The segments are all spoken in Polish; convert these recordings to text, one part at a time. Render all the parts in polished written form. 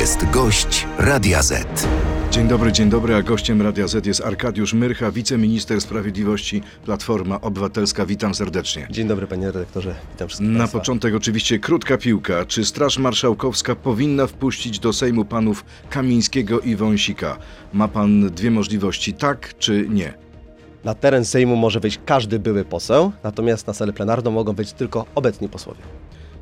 jest gość Radia Z. Dzień dobry, a gościem Radia Z jest Arkadiusz Myrcha, wiceminister sprawiedliwości Platforma Obywatelska. Witam serdecznie. Dzień dobry, panie redaktorze, witam wszystkich państwa. Na początek oczywiście krótka piłka. Czy Straż Marszałkowska powinna wpuścić do Sejmu panów Kamińskiego i Wąsika? Ma pan dwie możliwości, tak czy nie? Na teren Sejmu może wejść każdy były poseł, natomiast na salę plenarną mogą wejść tylko obecni posłowie.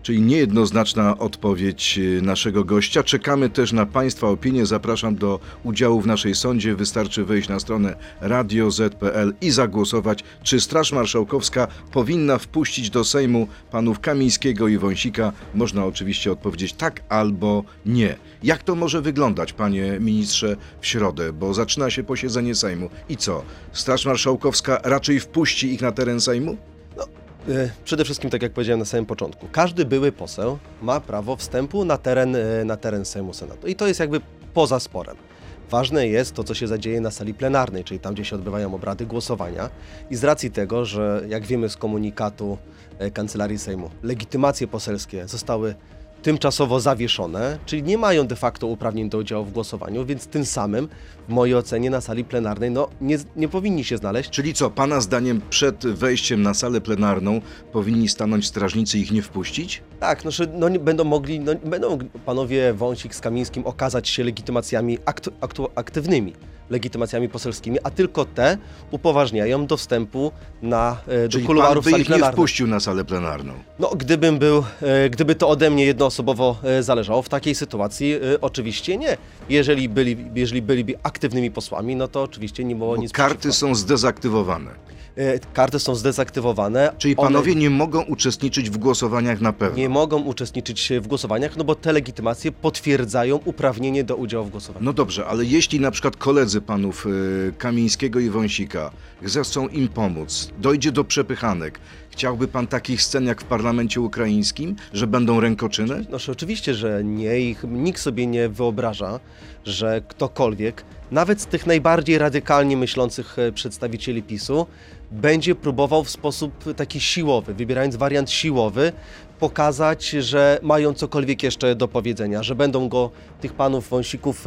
Czyli niejednoznaczna odpowiedź naszego gościa. Czekamy też na państwa opinie. Zapraszam do udziału w naszej sondzie. Wystarczy wejść na stronę radioz.pl i zagłosować, czy Straż Marszałkowska powinna wpuścić do Sejmu panów Kamińskiego i Wąsika. Można oczywiście odpowiedzieć tak albo nie. Jak to może wyglądać, panie ministrze, w środę? Bo zaczyna się posiedzenie Sejmu. I co? Straż Marszałkowska raczej wpuści ich na teren Sejmu? Przede wszystkim, tak jak powiedziałem na samym początku, każdy były poseł ma prawo wstępu na teren Sejmu, Senatu i to jest jakby poza sporem. Ważne jest to, co się zadzieje na sali plenarnej, czyli tam, gdzie się odbywają obrady, głosowania i z racji tego, że jak wiemy z komunikatu Kancelarii Sejmu, legitymacje poselskie zostały tymczasowo zawieszone, czyli nie mają de facto uprawnień do udziału w głosowaniu, więc tym samym w mojej ocenie na sali plenarnej nie powinni się znaleźć. Czyli co, pana zdaniem przed wejściem na salę plenarną powinni stanąć strażnicy i ich nie wpuścić? Tak, będą panowie Wąsik z Kamińskim okazać się legitymacjami aktywnymi, legitymacjami poselskimi, a tylko te upoważniają do wstępu do kuluarów sali plenarnej. Czyli pan by ich nie wpuścił na salę plenarną? Gdyby to ode mnie jednoosobowo zależało, w takiej sytuacji oczywiście nie. Jeżeli byliby aktywnymi posłami, no to oczywiście nie było nic przeciwko. Karty są zdezaktywowane. Czyli panowie nie mogą uczestniczyć w głosowaniach na pewno? Nie mogą uczestniczyć w głosowaniach, no bo te legitymacje potwierdzają uprawnienie do udziału w głosowaniu. No dobrze, ale jeśli na przykład koledzy panów Kamińskiego i Wąsika zechcą im pomóc, dojdzie do przepychanek, chciałby pan takich scen jak w parlamencie ukraińskim, że będą rękoczyny? No oczywiście, że nie. Nikt sobie nie wyobraża, że ktokolwiek, nawet z tych najbardziej radykalnie myślących przedstawicieli PiS-u, będzie próbował w sposób taki siłowy, wybierając wariant siłowy, pokazać, że mają cokolwiek jeszcze do powiedzenia, że będą tych panów Wąsików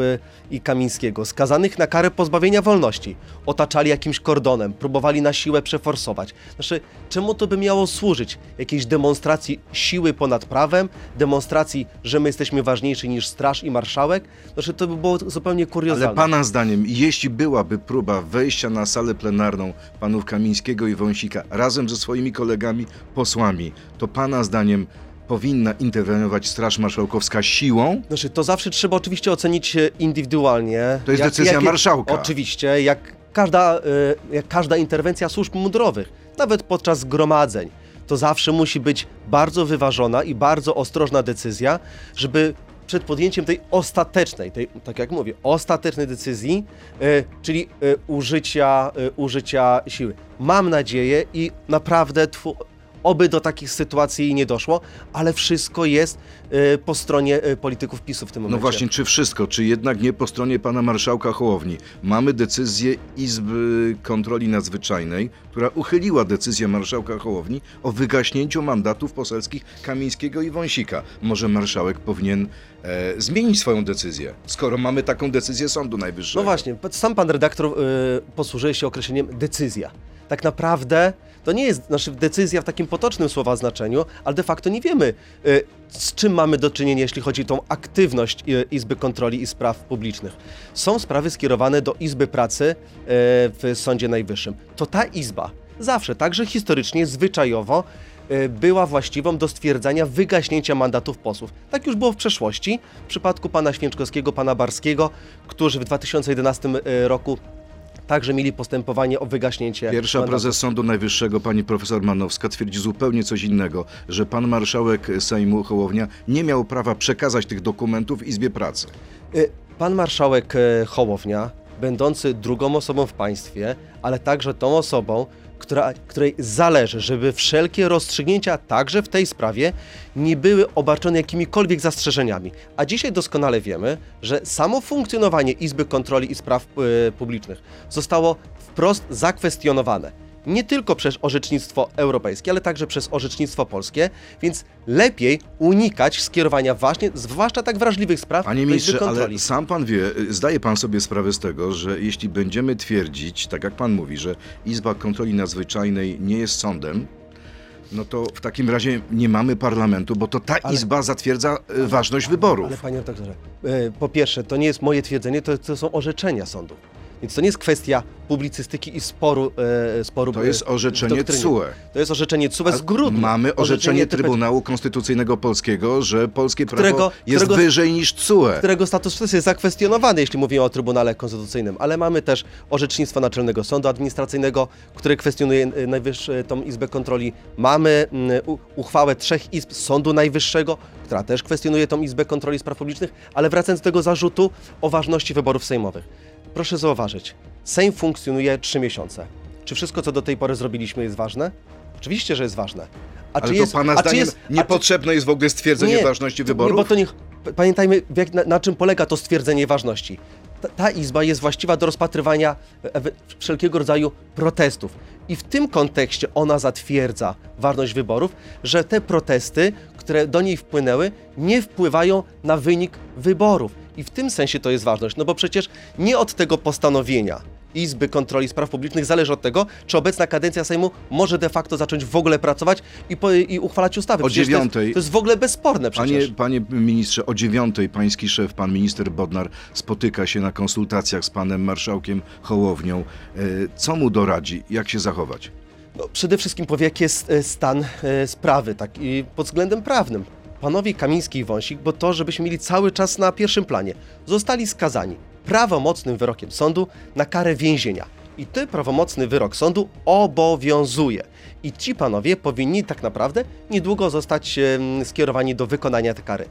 i Kamińskiego, skazanych na karę pozbawienia wolności, otaczali jakimś kordonem, próbowali na siłę przeforsować. Czemu to by miało służyć? Jakiejś demonstracji siły ponad prawem, demonstracji, że my jesteśmy ważniejsi niż straż i marszałek? To by było zupełnie kuriozalne. Ale pana zdaniem, jeśli byłaby próba wejścia na salę plenarną panów Kamińskiego i Wąsika razem ze swoimi kolegami posłami, to pana zdaniem powinna interweniować Straż Marszałkowska siłą? To zawsze trzeba oczywiście ocenić indywidualnie. To jest decyzja marszałka. Oczywiście, jak każda interwencja służb mundurowych, nawet podczas zgromadzeń, to zawsze musi być bardzo wyważona i bardzo ostrożna decyzja, żeby przed podjęciem tej ostatecznej, tak jak mówię, ostatecznej decyzji, czyli użycia siły. Mam nadzieję i naprawdę oby do takich sytuacji nie doszło, ale wszystko jest po stronie polityków PiS-u w tym momencie. No właśnie, czy wszystko, czy jednak nie po stronie pana marszałka Hołowni? Mamy decyzję Izby Kontroli Nadzwyczajnej, która uchyliła decyzję marszałka Hołowni o wygaśnięciu mandatów poselskich Kamińskiego i Wąsika. Może marszałek powinien zmienić swoją decyzję, skoro mamy taką decyzję Sądu Najwyższego. No właśnie, sam pan redaktor posłużył się określeniem decyzja. Tak naprawdę to nie jest nasza decyzja w takim potocznym słowa znaczeniu, ale de facto nie wiemy, z czym mamy do czynienia, jeśli chodzi o tą aktywność Izby Kontroli i Spraw Publicznych. Są sprawy skierowane do Izby Pracy w Sądzie Najwyższym. To ta Izba zawsze, także historycznie, zwyczajowo, była właściwą do stwierdzania wygaśnięcia mandatów posłów. Tak już było w przeszłości, w przypadku pana Święczkowskiego, pana Barskiego, którzy w 2011 roku także mieli postępowanie o wygaśnięcie. Pierwsza prezes Sądu Najwyższego, pani profesor Manowska, twierdzi zupełnie coś innego, że pan marszałek Sejmu Hołownia nie miał prawa przekazać tych dokumentów Izbie Pracy. Pan marszałek Hołownia, będący drugą osobą w państwie, ale także tą osobą, której zależy, żeby wszelkie rozstrzygnięcia także w tej sprawie nie były obarczone jakimikolwiek zastrzeżeniami. A dzisiaj doskonale wiemy, że samo funkcjonowanie Izby Kontroli i Spraw Publicznych zostało wprost zakwestionowane. nie tylko przez orzecznictwo europejskie, ale także przez orzecznictwo polskie, więc lepiej unikać skierowania właśnie, zwłaszcza tak wrażliwych spraw. Panie ministrze, ale sam pan wie, zdaje pan sobie sprawę z tego, że jeśli będziemy twierdzić, tak jak pan mówi, że Izba Kontroli Nadzwyczajnej nie jest sądem, no to w takim razie nie mamy parlamentu, bo to ta izba zatwierdza ważność wyborów. Ale panie redaktorze, po pierwsze, to nie jest moje twierdzenie, to są orzeczenia sądu. Więc to nie jest kwestia publicystyki i sporu. To jest orzeczenie TSUE. To jest orzeczenie TSUE z grudnia. Mamy orzeczenie Trybunału Konstytucyjnego Polskiego, że polskie prawo jest wyżej niż TSUE. Którego status też jest zakwestionowany, jeśli mówimy o Trybunale Konstytucyjnym. Ale mamy też orzecznictwo Naczelnego Sądu Administracyjnego, które kwestionuje tą Izbę Kontroli. Mamy uchwałę 3 izb Sądu Najwyższego, która też kwestionuje tą Izbę Kontroli Spraw Publicznych. Ale wracając do tego zarzutu o ważności wyborów sejmowych. Proszę zauważyć, Sejm funkcjonuje 3 miesiące. Czy wszystko, co do tej pory zrobiliśmy, jest ważne? Oczywiście, że jest ważne. Pana zdaniem niepotrzebne jest w ogóle stwierdzenie ważności wyborów? Nie, bo to niech... Pamiętajmy, na czym polega to stwierdzenie ważności. Ta Izba jest właściwa do rozpatrywania wszelkiego rodzaju protestów. I w tym kontekście ona zatwierdza ważność wyborów, że te protesty, które do niej wpłynęły, nie wpływają na wynik wyborów. I w tym sensie to jest ważność, no bo przecież nie od tego postanowienia Izby Kontroli Spraw Publicznych zależy od tego, czy obecna kadencja Sejmu może de facto zacząć w ogóle pracować i uchwalać ustawy. To jest w ogóle bezsporne przecież. Panie ministrze, o 9:00 pański szef, pan minister Bodnar, spotyka się na konsultacjach z panem marszałkiem Hołownią. Co mu doradzi? Jak się zachować? No, przede wszystkim powie, jaki jest stan sprawy, tak, i pod względem prawnym. Panowie Kamiński i Wąsik, bo to, żebyśmy mieli cały czas na pierwszym planie, zostali skazani prawomocnym wyrokiem sądu na karę więzienia. I ten prawomocny wyrok sądu obowiązuje. I ci panowie powinni tak naprawdę niedługo zostać skierowani do wykonania tej kary.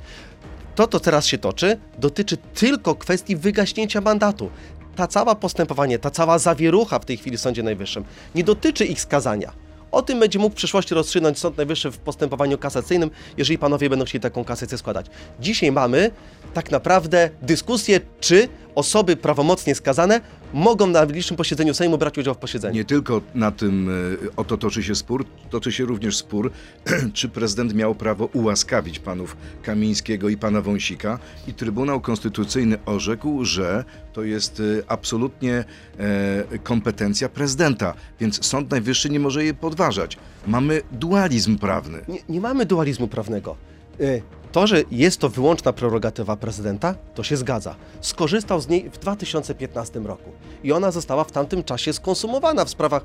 To, co teraz się toczy, dotyczy tylko kwestii wygaśnięcia mandatu. Ta cała postępowanie, ta cała zawierucha w tej chwili w Sądzie Najwyższym nie dotyczy ich skazania. O tym będzie mógł w przyszłości rozstrzygnąć Sąd Najwyższy w postępowaniu kasacyjnym, jeżeli panowie będą chcieli taką kasację składać. Dzisiaj mamy tak naprawdę dyskusję, czy osoby prawomocnie skazane mogą na najbliższym posiedzeniu Sejmu brać udział w posiedzeniu. Nie tylko na tym o to toczy się spór, toczy się również spór, czy prezydent miał prawo ułaskawić panów Kamińskiego i pana Wąsika, i Trybunał Konstytucyjny orzekł, że to jest absolutnie kompetencja prezydenta, więc Sąd Najwyższy nie może jej podważać. Mamy dualizm prawny. Nie mamy dualizmu prawnego. To, że jest to wyłączna prerogatywa prezydenta, to się zgadza. Skorzystał z niej w 2015 roku i ona została w tamtym czasie skonsumowana w sprawach,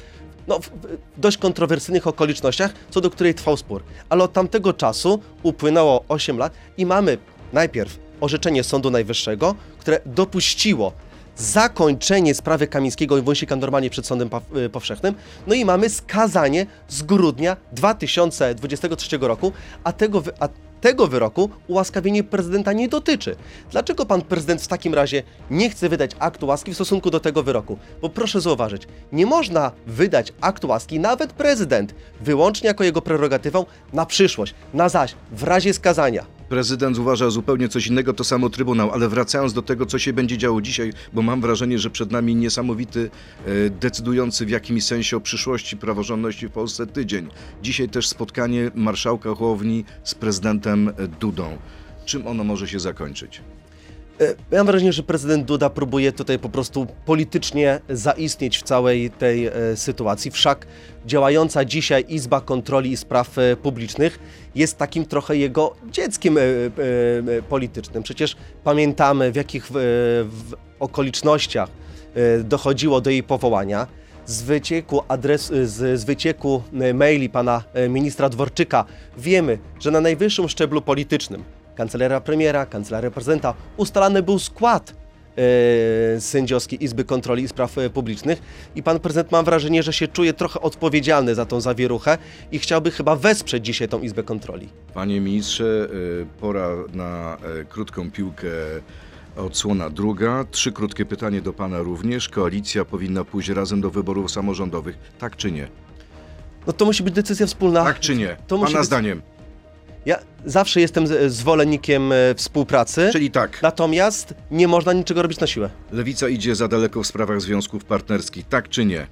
w dość kontrowersyjnych okolicznościach, co do której trwał spór. Ale od tamtego czasu upłynęło 8 lat i mamy najpierw orzeczenie Sądu Najwyższego, które dopuściło zakończenie sprawy Kamińskiego i Wąsika normalnie przed Sądem Powszechnym. No i mamy skazanie z grudnia 2023 roku, a tego wyroku ułaskawienie prezydenta nie dotyczy. Dlaczego pan prezydent w takim razie nie chce wydać aktu łaski w stosunku do tego wyroku? Bo proszę zauważyć, nie można wydać aktu łaski, nawet prezydent, wyłącznie jako jego prerogatywą na przyszłość, na zaś, w razie skazania. Prezydent uważa zupełnie coś innego, to samo Trybunał, ale wracając do tego, co się będzie działo dzisiaj, bo mam wrażenie, że przed nami niesamowity, decydujący w jakimś sensie o przyszłości praworządności w Polsce tydzień. Dzisiaj też spotkanie marszałka Hołowni z prezydentem Dudą. Czym ono może się zakończyć? Mam wrażenie, że prezydent Duda próbuje tutaj po prostu politycznie zaistnieć w całej tej sytuacji. Wszak działająca dzisiaj Izba Kontroli i Spraw Publicznych jest takim trochę jego dzieckiem politycznym. Przecież pamiętamy, w jakich okolicznościach dochodziło do jej powołania. Z wycieku maili pana ministra Dworczyka wiemy, że na najwyższym szczeblu politycznym, kancelaria premiera, kancelaria prezydenta, ustalany był skład sędziowskiej Izby Kontroli i Spraw Publicznych i pan prezydent, mam wrażenie, że się czuje trochę odpowiedzialny za tą zawieruchę i chciałby chyba wesprzeć dzisiaj tą Izbę Kontroli. Panie ministrze, pora na krótką piłkę. Odsłona druga. 3 krótkie pytania do pana również. Koalicja powinna pójść razem do wyborów samorządowych. Tak czy nie? No to musi być decyzja wspólna. Tak czy nie? Pana zdaniem. Ja zawsze jestem zwolennikiem współpracy. Czyli tak. Natomiast nie można niczego robić na siłę. Lewica idzie za daleko w sprawach związków partnerskich. Tak czy nie?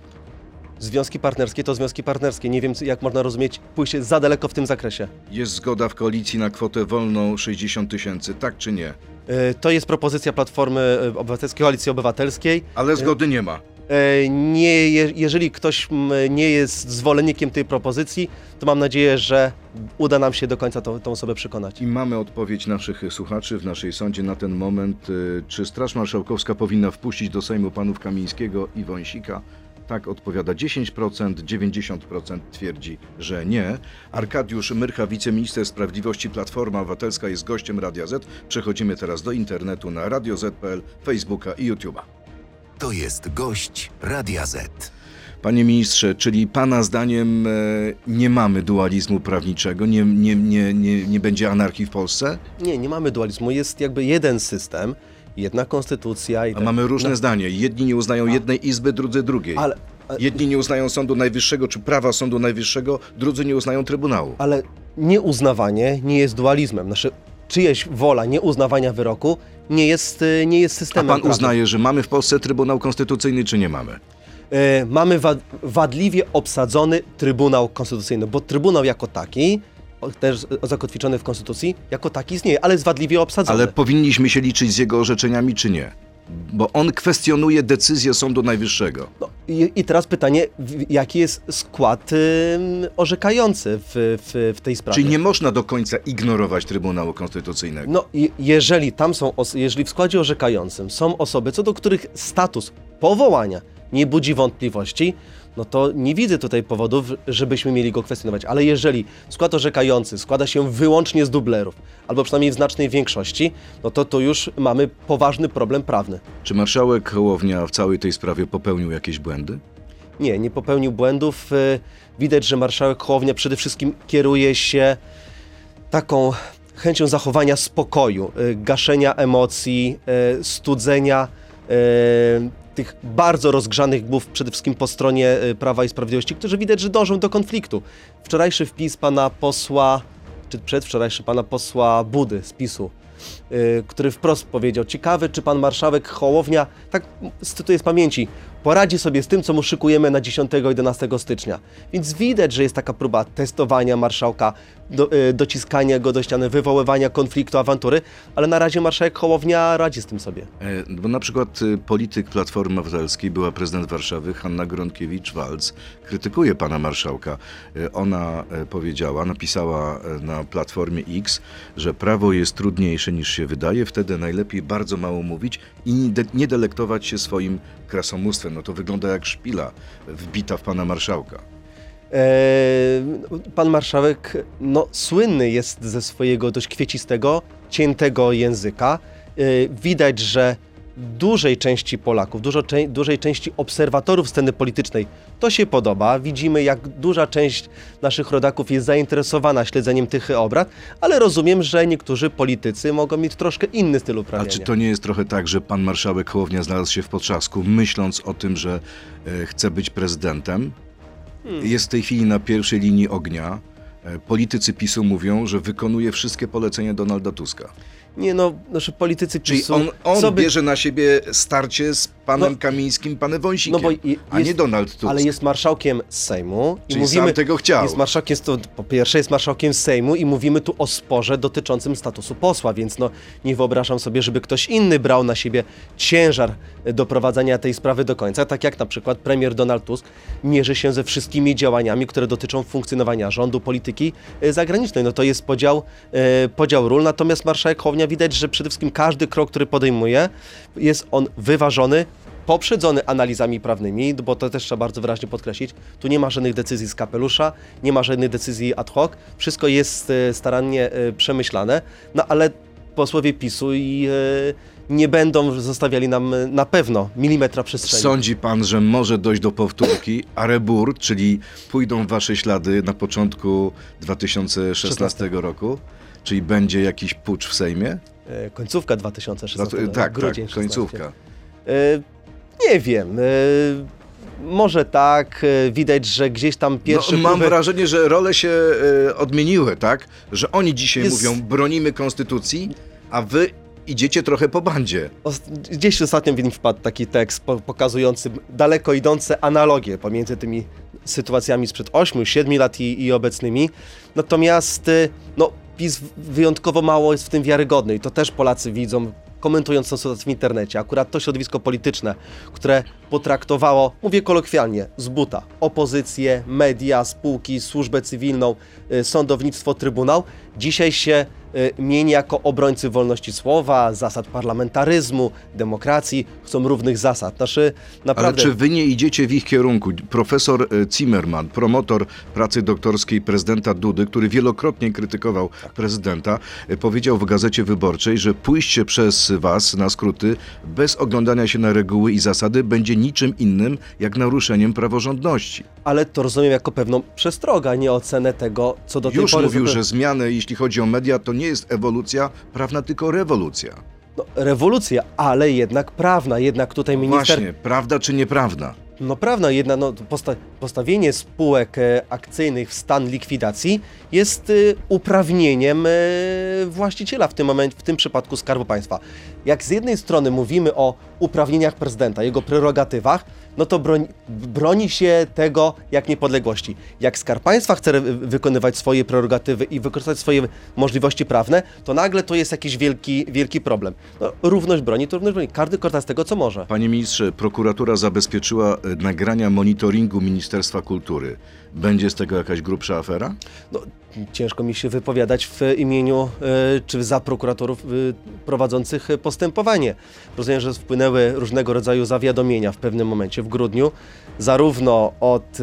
Związki partnerskie to związki partnerskie. Nie wiem, jak można rozumieć pójście za daleko w tym zakresie. Jest zgoda w koalicji na kwotę wolną 60 000, tak czy nie? To jest propozycja Platformy Obywatelskiej, Koalicji Obywatelskiej. Ale zgody nie ma. Nie, jeżeli ktoś nie jest zwolennikiem tej propozycji, to mam nadzieję, że uda nam się do końca tą osobę przekonać. I mamy odpowiedź naszych słuchaczy w naszej sądzie na ten moment. Czy Straż Marszałkowska powinna wpuścić do Sejmu panów Kamińskiego i Wąsika? Tak odpowiada 10%, 90% twierdzi, że nie. Arkadiusz Myrcha, wiceminister sprawiedliwości, Platforma Obywatelska, jest gościem Radia Z. Przechodzimy teraz do internetu na radioz.pl, Facebooka i YouTube'a. To jest gość Radia Z. Panie ministrze, czyli pana zdaniem nie mamy dualizmu prawniczego, nie będzie anarchii w Polsce? Nie, nie mamy dualizmu. Jest jakby jeden system, jedna konstytucja. A mamy różne zdanie. Jedni nie uznają jednej izby, drudzy drugiej. Jedni nie uznają Sądu Najwyższego czy prawa Sądu Najwyższego, drudzy nie uznają Trybunału. Ale nieuznawanie nie jest dualizmem. Czyjeś wola nieuznawania wyroku nie jest systemem. A pan uznaje, że mamy w Polsce Trybunał Konstytucyjny, czy nie mamy? Mamy wadliwie obsadzony Trybunał Konstytucyjny, bo Trybunał jako taki, też zakotwiczony w Konstytucji, jako taki istnieje, ale jest wadliwie obsadzony. Ale powinniśmy się liczyć z jego orzeczeniami, czy nie? Bo on kwestionuje decyzję Sądu Najwyższego. No, i teraz pytanie, jaki jest skład orzekający w tej sprawie? Czyli nie można do końca ignorować Trybunału Konstytucyjnego. No, jeżeli w składzie orzekającym są osoby, co do których status powołania nie budzi wątpliwości, no to nie widzę tutaj powodów, żebyśmy mieli go kwestionować. Ale jeżeli skład orzekający składa się wyłącznie z dublerów, albo przynajmniej w znacznej większości, no to tu już mamy poważny problem prawny. Czy marszałek Hołownia w całej tej sprawie popełnił jakieś błędy? Nie, nie popełnił błędów. Widać, że marszałek Hołownia przede wszystkim kieruje się taką chęcią zachowania spokoju, gaszenia emocji, studzenia tych bardzo rozgrzanych głów, przede wszystkim po stronie Prawa i Sprawiedliwości, którzy widać, że dążą do konfliktu. Wczorajszy wpis pana posła, czy przedwczorajszy pana posła Budy z PiS-u, który wprost powiedział: ciekawe, czy pan marszałek Hołownia, tak cytuję z pamięci, poradzi sobie z tym, co mu szykujemy na 10-11 stycznia. Więc widać, że jest taka próba testowania marszałka, dociskania go do ściany, wywoływania konfliktu, awantury, ale na razie marszałek Hołownia radzi z tym sobie. Bo na przykład polityk Platformy Obywatelskiej, była prezydent Warszawy, Hanna Gronkiewicz-Waltz, krytykuje pana marszałka. Ona powiedziała, napisała na Platformie X, że prawo jest trudniejsze niż się wydaje, wtedy najlepiej bardzo mało mówić i nie delektować się swoim krasomóstwem. No to wygląda jak szpila wbita w pana marszałka. Pan marszałek słynny jest ze swojego dość kwiecistego, ciętego języka. Widać, że dużej części Polaków, dużej części obserwatorów sceny politycznej to się podoba. Widzimy, jak duża część naszych rodaków jest zainteresowana śledzeniem tych obrad, ale rozumiem, że niektórzy politycy mogą mieć troszkę inny styl uprawiania. A czy to nie jest trochę tak, że pan marszałek Hołownia znalazł się w potrzasku, myśląc o tym, że chce być prezydentem? Jest w tej chwili na pierwszej linii ognia. Politycy PiS-u mówią, że wykonuje wszystkie polecenia Donalda Tuska. Nie, znaczy politycy PiS-u... Czyli on bierze na siebie starcie z panem Kamińskim, panem Wąsikiem, a nie Donald Tusk. Ale jest marszałkiem Sejmu. Czyli sam tego chciał. Po pierwsze jest marszałkiem Sejmu i mówimy tu o sporze dotyczącym statusu posła, więc nie wyobrażam sobie, żeby ktoś inny brał na siebie ciężar doprowadzania tej sprawy do końca, tak jak na przykład premier Donald Tusk mierzy się ze wszystkimi działaniami, które dotyczą funkcjonowania rządu, polityki zagranicznej. No to jest podział ról, natomiast marszałek Hołownia, widać, że przede wszystkim każdy krok, który podejmuje, jest on wyważony, poprzedzony analizami prawnymi, bo to też trzeba bardzo wyraźnie podkreślić. Tu nie ma żadnych decyzji z kapelusza, nie ma żadnych decyzji ad hoc. Wszystko jest starannie przemyślane, ale posłowie PiS-u nie będą zostawiali nam na pewno milimetra przestrzeni. Sądzi pan, że może dojść do powtórki, a rebur, czyli pójdą w wasze ślady na początku 2016 roku? Czyli będzie jakiś pucz w Sejmie? Końcówka 2016 roku. Grudzień 16. Końcówka. Nie wiem. Może tak. Widać, że gdzieś tam mam wrażenie, że role się odmieniły, tak? Że oni dzisiaj mówią, bronimy konstytucji, a wy idziecie trochę po bandzie. Gdzieś ostatnio w nim wpadł taki tekst pokazujący daleko idące analogie pomiędzy tymi sytuacjami sprzed 8-7 lat i obecnymi. Natomiast PiS wyjątkowo mało jest w tym wiarygodny i to też Polacy widzą, komentując tą sytuację w internecie. Akurat to środowisko polityczne, które potraktowało, mówię kolokwialnie, z buta opozycję, media, spółki, służbę cywilną, sądownictwo, trybunał, dzisiaj się mieni jako obrońcy wolności słowa, zasad parlamentaryzmu, demokracji, chcą równych zasad. Znaczy, naprawdę... Ale czy wy nie idziecie w ich kierunku? Profesor Zimmerman, promotor pracy doktorskiej prezydenta Dudy, który wielokrotnie krytykował prezydenta, powiedział w Gazecie Wyborczej, że pójście przez was na skróty bez oglądania się na reguły i zasady będzie niczym innym jak naruszeniem praworządności. Ale to rozumiem jako pewną przestrogę, a nie ocenę tego, co do tej pory... Już mówił, że zmiany, jeśli chodzi o media, to nie jest ewolucja prawna, tylko rewolucja. Rewolucja, ale jednak prawna, jednak tutaj minister... Właśnie, prawda czy nieprawda? Prawda, jednak postawienie spółek akcyjnych w stan likwidacji jest uprawnieniem właściciela w tym momencie, w tym przypadku Skarbu Państwa. Jak z jednej strony mówimy o uprawnieniach prezydenta, jego prerogatywach, to broni się tego jak niepodległości. Jak Skarb Państwa chce wykonywać swoje prerogatywy i wykorzystać swoje możliwości prawne, to nagle to jest jakiś wielki problem. Równość broni. Każdy korzysta z tego, co może. Panie ministrze, prokuratura zabezpieczyła nagrania monitoringu Ministerstwa Kultury. Będzie z tego jakaś grubsza afera? Ciężko mi się wypowiadać w imieniu czy za prokuratorów prowadzących postępowanie. Rozumiem, że wpłynęły różnego rodzaju zawiadomienia w pewnym momencie w grudniu, zarówno od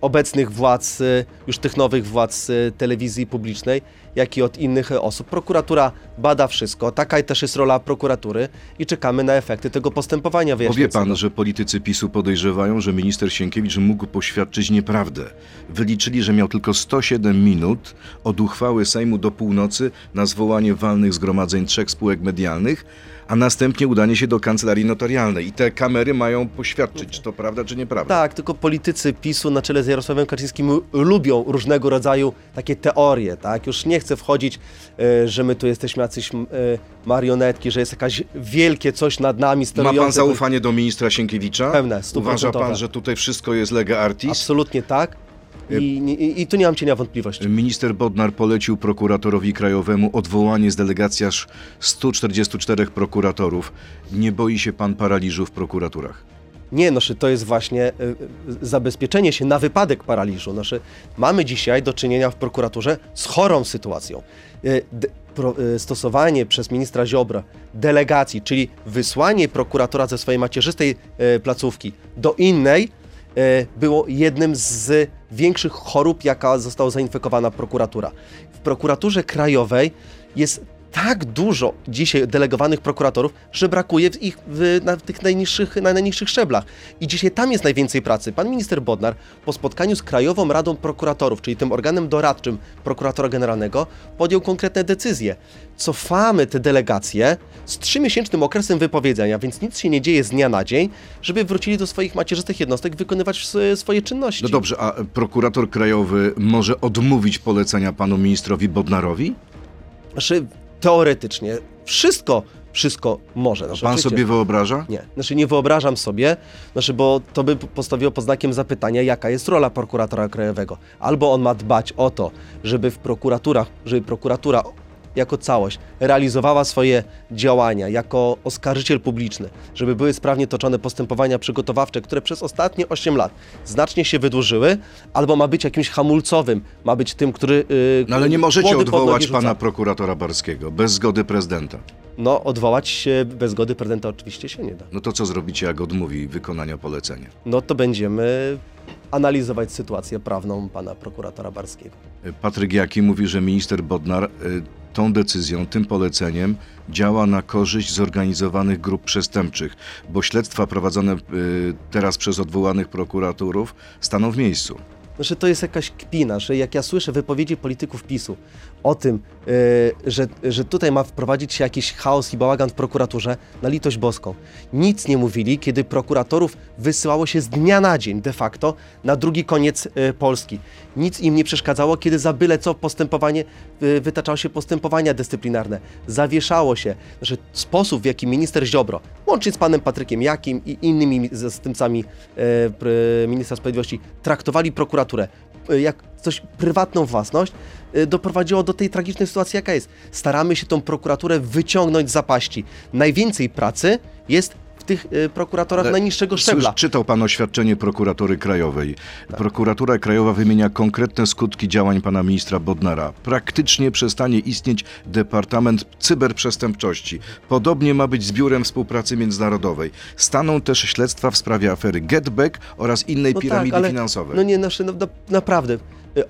obecnych władz, już tych nowych władz telewizji publicznej, jak i od innych osób. Prokuratura bada wszystko, taka też jest rola prokuratury i czekamy na efekty tego postępowania wyjaśniającego. Powie pan, że politycy PiS-u podejrzewają, że minister Sienkiewicz mógł poświadczyć nieprawdę. Wyliczyli, że miał tylko 107 minut od uchwały Sejmu do północy na zwołanie walnych zgromadzeń 3 spółek medialnych, a następnie udanie się do kancelarii notarialnej. I te kamery mają poświadczyć, czy to prawda, czy nieprawda. Tak, tylko politycy PiS-u na czele z Jarosławem Kaczyńskim lubią różnego rodzaju takie teorie, tak? Już nie chcę wchodzić, że my tu jesteśmy jacyś marionetki, że jest jakaś wielkie coś nad nami sterujące. Ma pan zaufanie do ministra Sienkiewicza? Pewne, 100%. Uważa pan, że tutaj wszystko jest lega artis? Absolutnie tak. I tu nie mam cienia wątpliwości. Minister Bodnar polecił prokuratorowi krajowemu odwołanie z delegacji aż 144 prokuratorów. Nie boi się pan paraliżu w prokuraturach? Nie, to jest właśnie zabezpieczenie się na wypadek paraliżu. Mamy dzisiaj do czynienia w prokuraturze z chorą sytuacją. Stosowanie przez ministra Ziobra delegacji, czyli wysłanie prokuratora ze swojej macierzystej placówki do innej, było jednym z większych chorób, jaka została zainfekowana prokuratura. W prokuraturze krajowej jest tak dużo dzisiaj delegowanych prokuratorów, że brakuje ich na najniższych szczeblach. I dzisiaj tam jest najwięcej pracy. Pan minister Bodnar po spotkaniu z Krajową Radą Prokuratorów, czyli tym organem doradczym prokuratora generalnego, podjął konkretne decyzje. Cofamy te delegacje z 3-miesięcznym okresem wypowiedzenia, więc nic się nie dzieje z dnia na dzień, żeby wrócili do swoich macierzystych jednostek wykonywać swoje czynności. Dobrze, a prokurator krajowy może odmówić polecenia panu ministrowi Bodnarowi? Teoretycznie wszystko może. Pan sobie wyobraża? Nie. Nie wyobrażam sobie, bo to by postawiło pod znakiem zapytania, jaka jest rola prokuratora krajowego. Albo on ma dbać o to, żeby prokuratura jako całość realizowała swoje działania jako oskarżyciel publiczny, żeby były sprawnie toczone postępowania przygotowawcze, które przez ostatnie 8 lat znacznie się wydłużyły, albo ma być jakimś hamulcowym, ma być tym, który... ale nie możecie odwołać pana prokuratora Barskiego bez zgody prezydenta. Odwołać się bez zgody prezydenta oczywiście się nie da. To co zrobicie, jak odmówi wykonania polecenia? To będziemy analizować sytuację prawną pana prokuratora Barskiego. Patryk Jaki mówi, że minister Bodnar tą decyzją, tym poleceniem działa na korzyść zorganizowanych grup przestępczych, bo śledztwa prowadzone teraz przez odwołanych prokuratorów staną w miejscu. no, że to jest jakaś kpina, że jak ja słyszę wypowiedzi polityków PiS-u o tym, że tutaj ma wprowadzić się jakiś chaos i bałagan w prokuraturze, na litość boską. Nic nie mówili, kiedy prokuratorów wysyłało się z dnia na dzień de facto na drugi koniec Polski. Nic im nie przeszkadzało, kiedy za byle co postępowanie, wytaczało się postępowania dyscyplinarne, zawieszało się, że sposób, w jaki minister Ziobro, łącznie z panem Patrykiem Jakim i innymi zastępcami ministra sprawiedliwości, traktowali prokuraturę jak coś prywatną własność, doprowadziło do tej tragicznej sytuacji, jaka jest. Staramy się tą prokuraturę wyciągnąć z zapaści. Najwięcej pracy jest w tych prokuratorach najniższego szczebla. Czytał pan oświadczenie prokuratury krajowej. Tak. Prokuratura krajowa wymienia konkretne skutki działań pana ministra Bodnara. Praktycznie przestanie istnieć Departament Cyberprzestępczości. Podobnie ma być z Biurem Współpracy Międzynarodowej. Staną też śledztwa w sprawie afery GetBack oraz innej piramidy finansowej. No nie, naprawdę.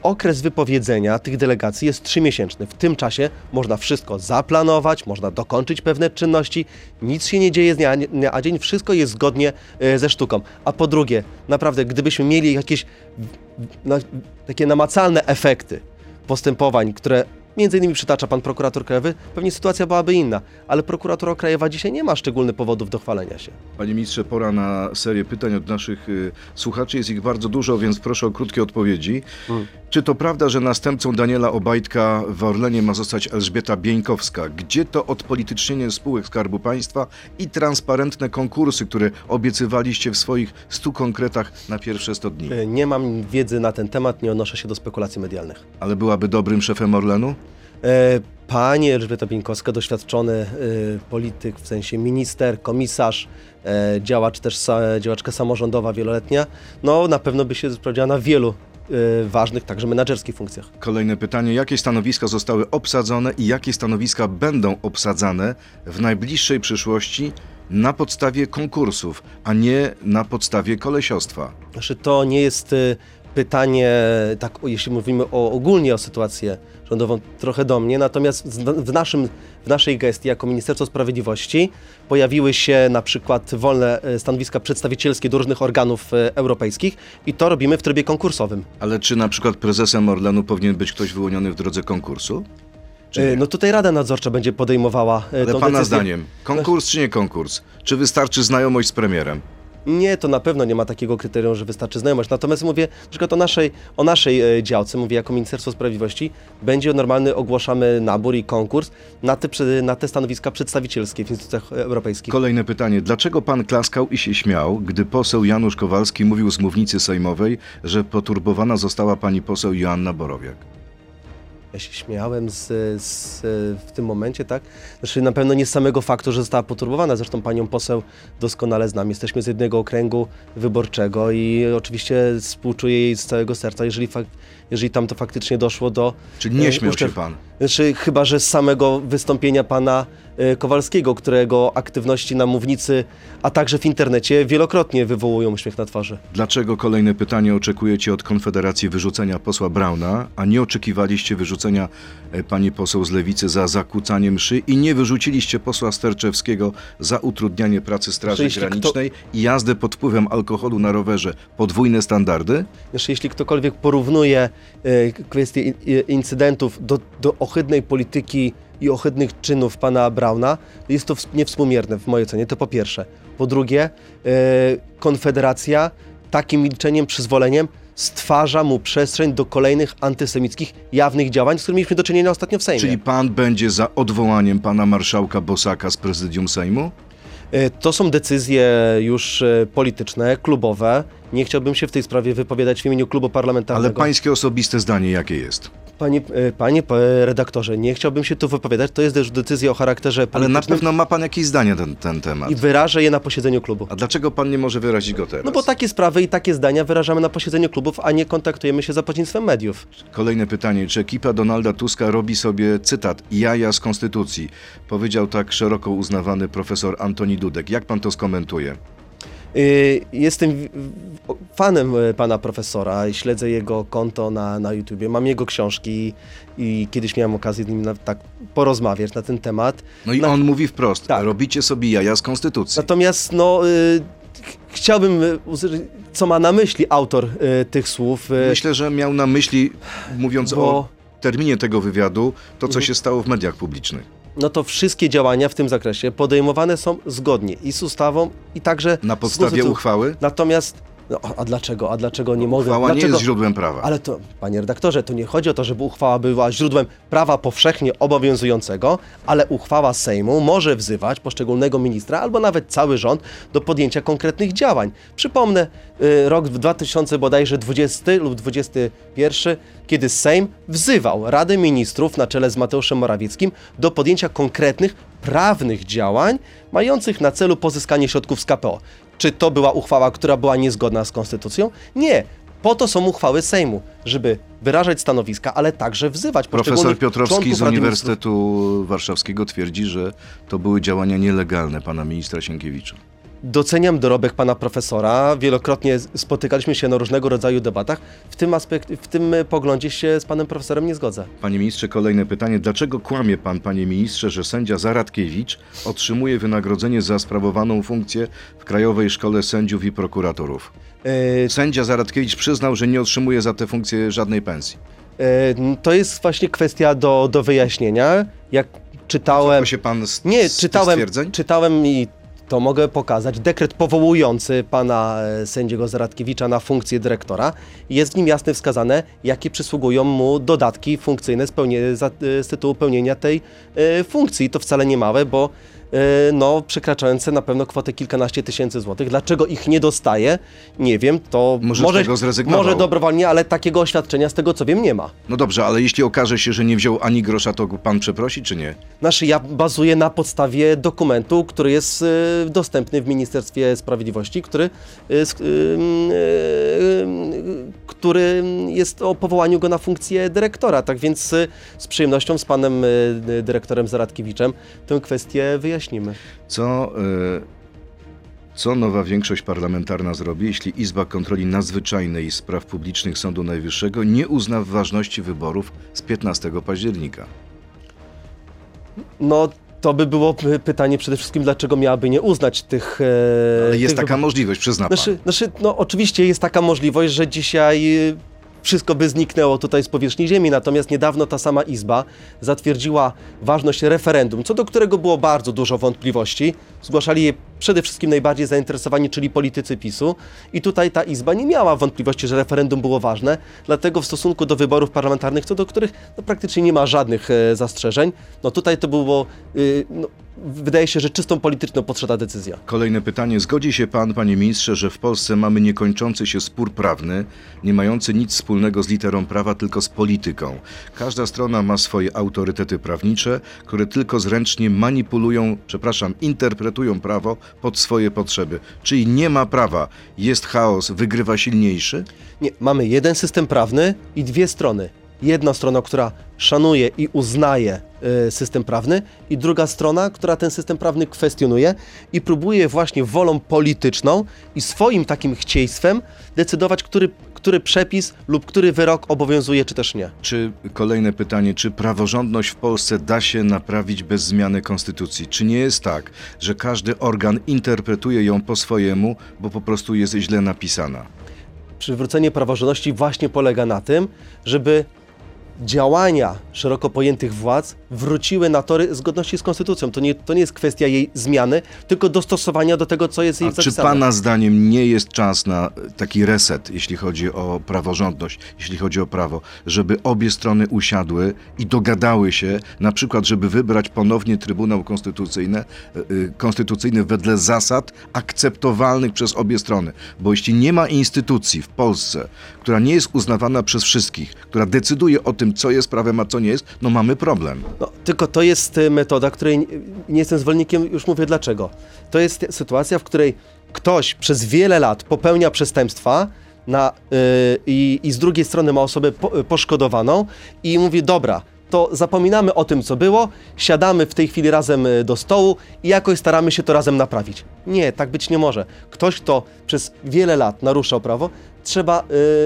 Okres wypowiedzenia tych delegacji jest 3-miesięczny. W tym czasie można wszystko zaplanować, można dokończyć pewne czynności. Nic się nie dzieje z dnia na dzień, wszystko jest zgodnie ze sztuką. A po drugie, naprawdę, gdybyśmy mieli jakieś takie namacalne efekty postępowań, które między innymi przytacza pan prokurator krajowy, pewnie sytuacja byłaby inna, ale prokuratura krajowa dzisiaj nie ma szczególnych powodów do chwalenia się. Panie ministrze, pora na serię pytań od naszych słuchaczy. Jest ich bardzo dużo, więc proszę o krótkie odpowiedzi. Czy to prawda, że następcą Daniela Obajtka w Orlenie ma zostać Elżbieta Bieńkowska? Gdzie to odpolitycznienie spółek Skarbu Państwa i transparentne konkursy, które obiecywaliście w swoich 100 konkretach na pierwsze 100 dni? Nie mam wiedzy na ten temat, nie odnoszę się do spekulacji medialnych. Ale byłaby dobrym szefem Orlenu? Pani Elżbieta Bieńkowska, doświadczony polityk, w sensie minister, komisarz, działacz, też działaczka samorządowa wieloletnia, no na pewno by się sprawdziła na wielu ważnych, także menadżerskich funkcjach. Kolejne pytanie. Jakie stanowiska zostały obsadzone i jakie stanowiska będą obsadzane w najbliższej przyszłości na podstawie konkursów, a nie na podstawie kolesiostwa? Znaczy, to nie jest pytanie, tak, jeśli mówimy ogólnie o sytuację rządową, trochę do mnie, natomiast w naszej gestii jako Ministerstwo Sprawiedliwości pojawiły się na przykład wolne stanowiska przedstawicielskie do różnych organów europejskich i to robimy w trybie konkursowym. Ale czy na przykład prezesem Orlenu powinien być ktoś wyłoniony w drodze konkursu? No tutaj Rada Nadzorcza będzie podejmowała tą decyzję. Ale pana zdaniem, konkurs czy nie konkurs? Czy wystarczy znajomość z premierem? Nie, to na pewno nie ma takiego kryterium, że wystarczy znajomość. Natomiast mówię na przykład o naszej działce, mówię jako Ministerstwo Sprawiedliwości, będzie normalny, ogłaszamy nabór i konkurs na te stanowiska przedstawicielskie w instytucjach europejskich. Kolejne pytanie. Dlaczego pan klaskał i się śmiał, gdy poseł Janusz Kowalski mówił z mównicy sejmowej, że poturbowana została pani poseł Joanna Borowiak? Ja się śmiałem w tym momencie, tak? Znaczy na pewno nie z samego faktu, że została poturbowana, zresztą panią poseł doskonale znam, jesteśmy z jednego okręgu wyborczego i oczywiście współczuję jej z całego serca, jeżeli tam to faktycznie doszło do... Czyli nie śmiał się pan? Znaczy chyba, że z samego wystąpienia pana Kowalskiego, którego aktywności na mównicy, a także w internecie wielokrotnie wywołują uśmiech na twarzy. Dlaczego, kolejne pytanie, oczekujecie od Konfederacji wyrzucenia posła Brauna, a nie oczekiwaliście wyrzucenia pani poseł z Lewicy za zakłócanie mszy i nie wyrzuciliście posła Sterczewskiego za utrudnianie pracy Straży Granicznej i jazdę pod wpływem alkoholu na rowerze? Podwójne standardy? Jeśli ktokolwiek porównuje kwestie incydentów do ohydnej polityki i ohydnych czynów pana Brauna, jest to niewspółmierne w mojej ocenie, to po pierwsze. Po drugie, Konfederacja takim milczeniem, przyzwoleniem stwarza mu przestrzeń do kolejnych antysemickich, jawnych działań, z którymi mieliśmy do czynienia ostatnio w Sejmie. Czyli pan będzie za odwołaniem pana marszałka Bosaka z prezydium Sejmu? To są decyzje już polityczne, klubowe. Nie chciałbym się w tej sprawie wypowiadać w imieniu klubu parlamentarnego. Ale pańskie osobiste zdanie jakie jest? Panie redaktorze, nie chciałbym się tu wypowiadać, to jest też decyzja o charakterze politycznym. Ale na pewno ma pan jakieś zdanie na ten temat. I wyrażę je na posiedzeniu klubu. A dlaczego pan nie może wyrazić go teraz? No bo takie sprawy i takie zdania wyrażamy na posiedzeniu klubów, a nie kontaktujemy się za pośrednictwem mediów. Kolejne pytanie. Czy ekipa Donalda Tuska robi sobie, cytat, jaja z konstytucji? Powiedział tak szeroko uznawany profesor Antoni Dudek. Jak pan to skomentuje? Jestem fanem pana profesora i śledzę jego konto na YouTubie, mam jego książki i kiedyś miałem okazję z nim tak porozmawiać na ten temat. No i on mówi wprost, tak, robicie sobie jaja z konstytucji. Natomiast Chciałbym, co ma na myśli autor tych słów. Myślę, że miał na myśli, mówiąc o terminie tego wywiadu, to co się stało w mediach publicznych. No to wszystkie działania w tym zakresie podejmowane są zgodnie i z ustawą, i także na podstawie uchwały. Natomiast, a dlaczego nie mogę? Uchwała nie jest źródłem prawa. Ale to, panie redaktorze, to nie chodzi o to, żeby uchwała była źródłem prawa powszechnie obowiązującego, ale uchwała Sejmu może wzywać poszczególnego ministra albo nawet cały rząd do podjęcia konkretnych działań. Przypomnę, rok 2020 lub 2021, kiedy Sejm wzywał Radę Ministrów na czele z Mateuszem Morawieckim do podjęcia konkretnych, prawnych działań mających na celu pozyskanie środków z KPO. Czy to była uchwała, która była niezgodna z konstytucją? Nie. Po to są uchwały Sejmu, żeby wyrażać stanowiska, ale także wzywać poszczególnych członków Rady Ministrów. Profesor Piotrowski z Uniwersytetu Warszawskiego twierdzi, że to były działania nielegalne pana ministra Sienkiewicza. Doceniam dorobek pana profesora. Wielokrotnie spotykaliśmy się na różnego rodzaju debatach. W tym poglądzie się z panem profesorem nie zgodzę. Panie ministrze, kolejne pytanie. Dlaczego kłamie pan, panie ministrze, że sędzia Zaradkiewicz otrzymuje wynagrodzenie za sprawowaną funkcję w Krajowej Szkole Sędziów i Prokuratorów? Sędzia Zaradkiewicz przyznał, że nie otrzymuje za tę funkcję żadnej pensji. To jest właśnie kwestia do wyjaśnienia. Jak czytałem... Się pan czytałem i... to mogę pokazać. Dekret powołujący pana sędziego Zaradkiewicza na funkcję dyrektora. Jest w nim jasno wskazane, jakie przysługują mu dodatki funkcyjne z tytułu pełnienia tej funkcji. I to wcale nie małe, bo przekraczające na pewno kwotę kilkanaście tysięcy złotych. Dlaczego ich nie dostaje? Nie wiem, to może dobrowolnie, ale takiego oświadczenia z tego co wiem nie ma. No dobrze, ale jeśli okaże się, że nie wziął ani grosza, to pan przeprosi czy nie? Ja bazuję na podstawie dokumentu, który jest dostępny w Ministerstwie Sprawiedliwości, który jest o powołaniu go na funkcję dyrektora. Tak więc z przyjemnością z panem dyrektorem Zaradkiewiczem tę kwestię wyjaśnimy. Co nowa większość parlamentarna zrobi, jeśli Izba Kontroli Nadzwyczajnej i Spraw Publicznych Sądu Najwyższego nie uzna ważności wyborów z 15 października? To by było pytanie przede wszystkim, dlaczego miałaby nie uznać tych... Ale jest taka możliwość, przyzna pan. Oczywiście jest taka możliwość, że dzisiaj wszystko by zniknęło tutaj z powierzchni ziemi, natomiast niedawno ta sama Izba zatwierdziła ważność referendum, co do którego było bardzo dużo wątpliwości. Zgłaszali je przede wszystkim najbardziej zainteresowani, czyli politycy PiS-u. I tutaj ta Izba nie miała wątpliwości, że referendum było ważne, dlatego w stosunku do wyborów parlamentarnych, co do których praktycznie nie ma żadnych zastrzeżeń, tutaj to było... wydaje się, że czystą polityczną potrzebna decyzja. Kolejne pytanie. Zgodzi się pan, panie ministrze, że w Polsce mamy niekończący się spór prawny, nie mający nic wspólnego z literą prawa, tylko z polityką. Każda strona ma swoje autorytety prawnicze, które tylko zręcznie interpretują prawo pod swoje potrzeby. Czyli nie ma prawa. Jest chaos, wygrywa silniejszy? Nie, mamy jeden system prawny i dwie strony. Jedna strona, która szanuje i uznaje system prawny, i druga strona, która ten system prawny kwestionuje i próbuje właśnie wolą polityczną i swoim takim chcieństwem decydować, który przepis lub który wyrok obowiązuje, czy też nie. Kolejne pytanie, czy praworządność w Polsce da się naprawić bez zmiany konstytucji? Czy nie jest tak, że każdy organ interpretuje ją po swojemu, bo po prostu jest źle napisana? Przywrócenie praworządności właśnie polega na tym, żeby działania szeroko pojętych władz wróciły na tory zgodności z konstytucją. To nie jest kwestia jej zmiany, tylko dostosowania do tego, co jest jej zapisane. Czy pana zdaniem nie jest czas na taki reset, jeśli chodzi o praworządność, jeśli chodzi o prawo, żeby obie strony usiadły i dogadały się, na przykład, żeby wybrać ponownie Trybunał Konstytucyjny wedle zasad akceptowalnych przez obie strony? Bo jeśli nie ma instytucji w Polsce, która nie jest uznawana przez wszystkich, która decyduje o tym, co jest prawem, a co nie jest, mamy problem. Tylko to jest metoda, której nie jestem zwolennikiem, już mówię dlaczego. To jest sytuacja, w której ktoś przez wiele lat popełnia przestępstwa i z drugiej strony ma osobę poszkodowaną i mówi, dobra, to zapominamy o tym, co było, siadamy w tej chwili razem do stołu i jakoś staramy się to razem naprawić. Nie, tak być nie może. Ktoś, kto przez wiele lat naruszał prawo,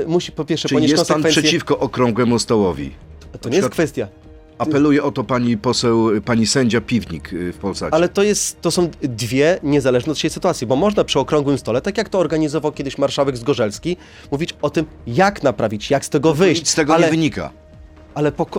musi po pierwsze ponieść konsekwencje. Czyli jest pan przeciwko okrągłemu stołowi? To nie jest kwestia. Apeluje o to pani poseł, pani sędzia Piwnik w Polsacie. Ale to są dwie niezależne od siebie sytuacje, bo można przy okrągłym stole, tak jak to organizował kiedyś marszałek Zgorzelski, mówić o tym, jak naprawić, jak z tego wyjść. Nic z tego nie wynika.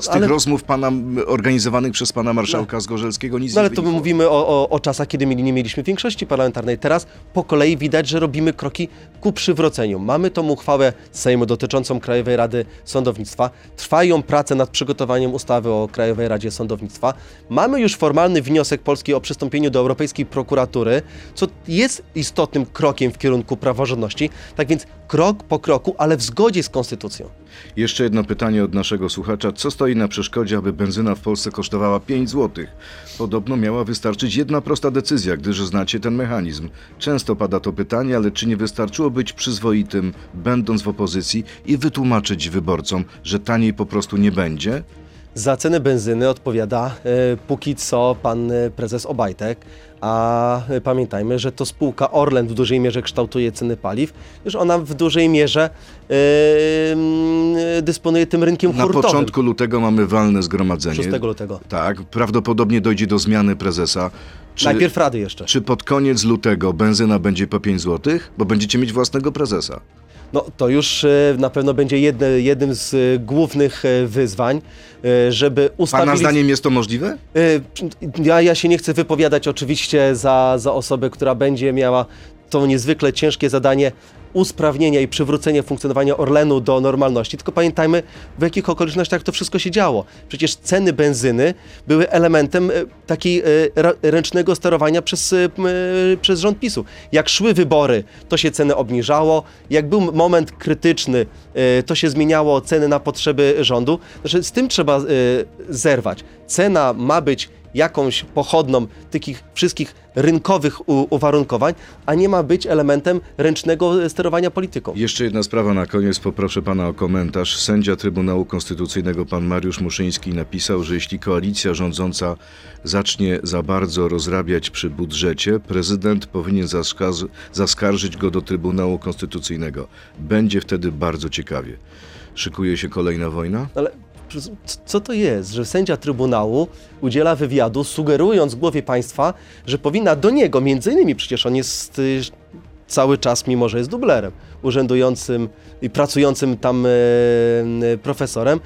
Z tych rozmów pana, organizowanych przez pana marszałka Zgorzelskiego nic nie wynika. No ale to my mówimy o czasach, kiedy nie mieliśmy większości parlamentarnej. Teraz po kolei widać, że robimy kroki ku przywróceniu. Mamy tą uchwałę Sejmu dotyczącą Krajowej Rady Sądownictwa. Trwają prace nad przygotowaniem ustawy o Krajowej Radzie Sądownictwa. Mamy już formalny wniosek Polski o przystąpieniu do Europejskiej Prokuratury, co jest istotnym krokiem w kierunku praworządności. Tak więc krok po kroku, ale w zgodzie z konstytucją. Jeszcze jedno pytanie od naszego słuchacza. Co stoi na przeszkodzie, aby benzyna w Polsce kosztowała 5 zł? Podobno miała wystarczyć jedna prosta decyzja, gdyż znacie ten mechanizm. Często pada to pytanie, ale czy nie wystarczyło być przyzwoitym, będąc w opozycji i wytłumaczyć wyborcom, że taniej po prostu nie będzie? Za cenę benzyny odpowiada póki co pan prezes Obajtek, a pamiętajmy, że to spółka Orlen w dużej mierze kształtuje ceny paliw, już ona w dużej mierze dysponuje tym rynkiem hurtowym. Na początku lutego mamy walne zgromadzenie. 6 lutego. Tak, prawdopodobnie dojdzie do zmiany prezesa. Najpierw rady jeszcze. Czy pod koniec lutego benzyna będzie po 5 zł? Bo będziecie mieć własnego prezesa. No to już na pewno będzie jednym z głównych wyzwań, żeby ustabilizować... Pana zdaniem jest to możliwe? Ja się nie chcę wypowiadać oczywiście za osobę, która będzie miała to niezwykle ciężkie zadanie usprawnienia i przywrócenia funkcjonowania Orlenu do normalności. Tylko pamiętajmy, w jakich okolicznościach to wszystko się działo. Przecież ceny benzyny były elementem takiego ręcznego sterowania przez rząd PiS-u. Jak szły wybory, to się ceny obniżało. Jak był moment krytyczny, to się zmieniało ceny na potrzeby rządu. Znaczy, z tym trzeba zerwać. Cena ma być jakąś pochodną tych wszystkich rynkowych uwarunkowań, a nie ma być elementem ręcznego sterowania polityką. Jeszcze jedna sprawa na koniec, poproszę pana o komentarz. Sędzia Trybunału Konstytucyjnego pan Mariusz Muszyński napisał, że jeśli koalicja rządząca zacznie za bardzo rozrabiać przy budżecie, prezydent powinien zaskarżyć go do Trybunału Konstytucyjnego. Będzie wtedy bardzo ciekawie. Szykuje się kolejna wojna? Ale... Co to jest, że sędzia Trybunału udziela wywiadu, sugerując głowie państwa, że powinna do niego, między innymi przecież on jest cały czas, mimo że jest dublerem, urzędującym i pracującym tam profesorem,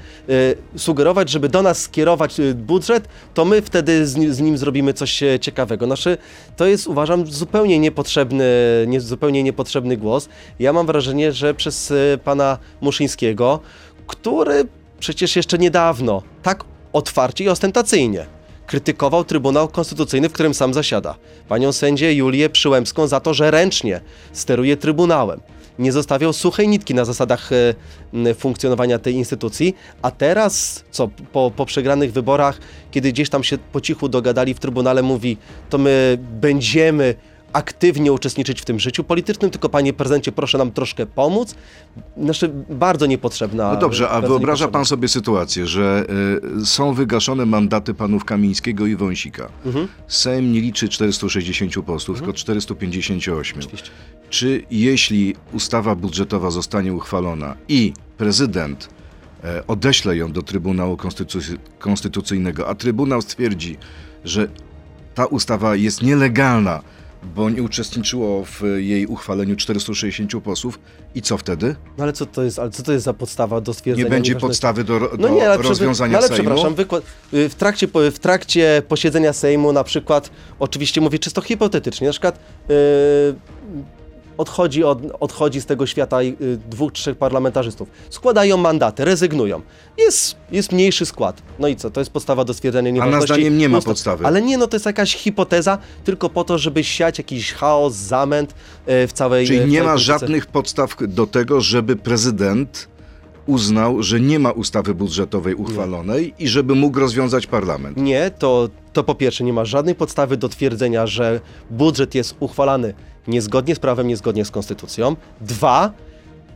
sugerować, żeby do nas skierować budżet, to my wtedy z nim zrobimy coś ciekawego. To jest, uważam, zupełnie niepotrzebny głos. Ja mam wrażenie, że przez pana Muszyńskiego, który... Przecież jeszcze niedawno, tak otwarcie i ostentacyjnie, krytykował Trybunał Konstytucyjny, w którym sam zasiada. Panią sędzię Julię Przyłębską za to, że ręcznie steruje Trybunałem. Nie zostawiał suchej nitki na zasadach funkcjonowania tej instytucji, a teraz, po przegranych wyborach, kiedy gdzieś tam się po cichu dogadali w Trybunale, mówi, to my będziemy aktywnie uczestniczyć w tym życiu politycznym, tylko panie prezydencie, proszę nam troszkę pomóc. Bardzo niepotrzebna... No dobrze, a wyobraża pan sobie sytuację, że są wygaszone mandaty panów Kamińskiego i Wąsika. Mhm. Sejm nie liczy 460 posłów, tylko 458. Oczywiście. Czy jeśli ustawa budżetowa zostanie uchwalona i prezydent odeśle ją do Trybunału Konstytucyjnego, a Trybunał stwierdzi, że ta ustawa jest nielegalna, bo nie uczestniczyło w jej uchwaleniu 460 posłów. I co wtedy? No ale co to jest za podstawa do stwierdzenia? Nie będzie podstawy do rozwiązania Sejmu? W trakcie posiedzenia Sejmu na przykład, oczywiście mówię czysto hipotetycznie, na przykład odchodzi z tego świata 2-3 parlamentarzystów. Składają mandaty, rezygnują. Jest mniejszy skład. No i co? To jest podstawa do stwierdzenia nieważności. A na zdaniem nie ma podstawy. Ale nie, to jest jakaś hipoteza tylko po to, żeby siać jakiś chaos, zamęt w całej... Czyli nie ma żadnych podstaw do tego, żeby prezydent uznał, że nie ma ustawy budżetowej uchwalonej i żeby mógł rozwiązać parlament. Nie, to po pierwsze nie ma żadnej podstawy do twierdzenia, że budżet jest uchwalany niezgodnie z prawem, niezgodnie z konstytucją. 2.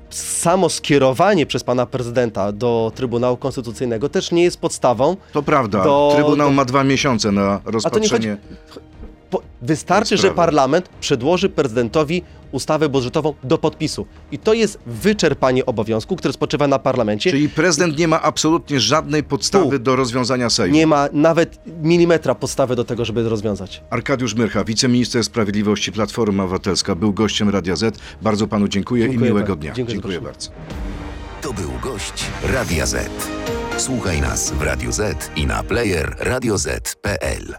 Samo skierowanie przez pana prezydenta do Trybunału Konstytucyjnego też nie jest podstawą. To prawda. Trybunał ma 2 miesiące na rozpatrzenie. Wystarczy, że parlament przedłoży prezydentowi ustawę budżetową do podpisu. I to jest wyczerpanie obowiązku, który spoczywa na parlamencie. Czyli prezydent nie ma absolutnie żadnej podstawy do rozwiązania Sejmu. Nie ma nawet milimetra podstawy do tego, żeby rozwiązać. Arkadiusz Myrcha, wiceminister sprawiedliwości Platforma Obywatelska, był gościem Radia Z. Bardzo panu dziękuję i miłego dnia. Dziękuję bardzo. To był gość Radia Z. Słuchaj nas w Radiu Z i na player radioz.pl.